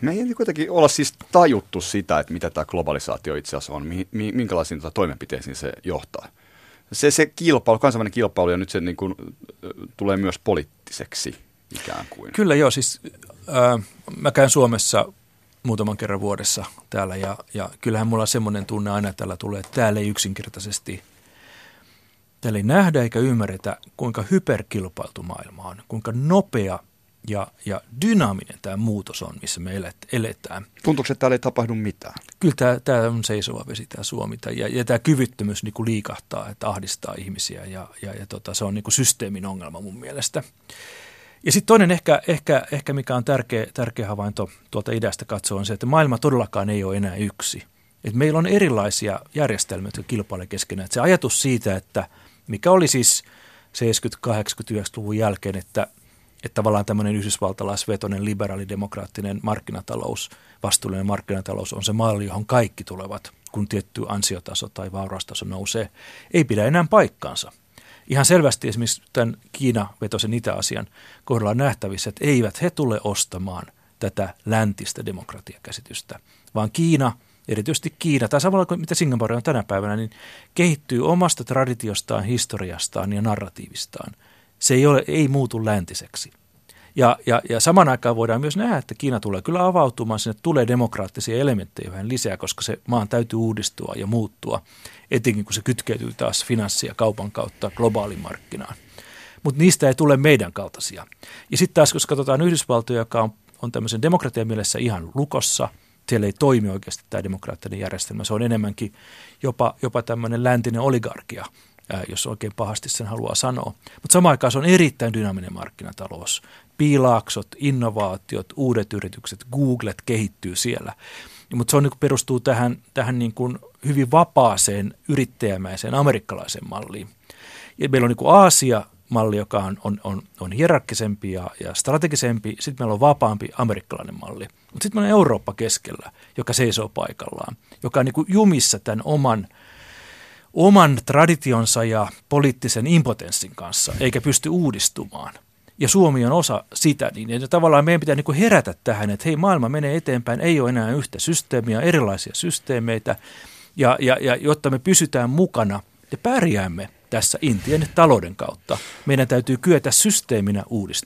Me ei kuitenkin olla siis tajuttu sitä, että mitä tämä globalisaatio itse asiassa on, minkälaisiin toimenpiteisiin se johtaa. Se kilpailu, kansainvälinen kilpailu, ja nyt se niin kuin, tulee myös poliittiseksi ikään kuin. Kyllä joo, siis mä käyn Suomessa muutaman kerran vuodessa täällä, ja kyllähän mulla on semmoinen tunne aina täällä tulee, että täällä ei yksinkertaisesti, täällä ei nähdä eikä ymmärretä, kuinka hyperkilpailtu maailma on, kuinka nopea ja dynaaminen tämä muutos on, missä me eletään. Tuntuuko, että täällä ei tapahdu mitään? Kyllä tämä on seisova vesi, tämä Suomi. Ja tämä kyvyttömyys niin kuin liikahtaa, että ahdistaa ihmisiä ja se on niin kuin systeemin ongelma mun mielestä. Ja sitten toinen ehkä mikä on tärkeä havainto tuolta idästä katsoa on se, että maailma todellakaan ei ole enää yksi. Et meillä on erilaisia järjestelmiä, jotka kilpailevat keskenään. Et se ajatus siitä, että mikä oli siis 70-80-90-luvun jälkeen, että tavallaan tämmöinen yhdysvaltalaisvetoinen, liberaalidemokraattinen markkinatalous, vastuullinen markkinatalous on se malli, johon kaikki tulevat, kun tietty ansiotaso tai vauraustaso nousee, ei pidä enää paikkaansa. Ihan selvästi esimerkiksi tämän Kiina-vetoisen Itä-Asian kohdalla on nähtävissä, että eivät he tule ostamaan tätä läntistä demokratiakäsitystä, vaan Kiina, erityisesti Kiina, tai samalla kuin mitä Singapore on tänä päivänä, niin kehittyy omasta traditiostaan, historiastaan ja narratiivistaan. Se ei muutu läntiseksi. Ja saman aikaan voidaan myös nähdä, että Kiina tulee kyllä avautumaan, sinne tulee demokraattisia elementtejä vähän lisää, koska se maan täytyy uudistua ja muuttua, etenkin kun se kytkeytyy taas finanssi- ja kaupan kautta globaalin markkinaan. Mutta niistä ei tule meidän kaltaisia. Ja sitten taas, jos katsotaan Yhdysvaltoja, joka on tämmöisen demokratian mielessä ihan lukossa, siellä ei toimi oikeasti tämä demokraattinen järjestelmä, se on enemmänkin jopa tämmöinen läntinen oligarkia, jos oikein pahasti sen haluaa sanoa. Mutta samaan aikaan se on erittäin dynaaminen markkinatalous. Piilaaksot, innovaatiot, uudet yritykset, Googlet kehittyy siellä. Mutta se on, perustuu tähän niin kuin hyvin vapaaseen, yrittäjämäiseen, amerikkalaiseen malliin. Ja meillä on niin kuin Aasia-malli, joka on hierarkkisempi ja strategisempi. Sitten meillä on vapaampi amerikkalainen malli. Mutta sitten meillä on Eurooppa keskellä, joka seisoo paikallaan, joka on niin kuin jumissa tämän oman traditionsa ja poliittisen impotenssin kanssa, eikä pysty uudistumaan. Ja Suomi on osa sitä, niin tavallaan meidän pitää niin kuin herätä tähän, että hei, maailma menee eteenpäin, ei ole enää yhtä systeemiä, erilaisia systeemeitä, ja jotta me pysytään mukana ja pärjäämme tässä Intian talouden kautta, meidän täytyy kyetä systeeminä uudistumaan.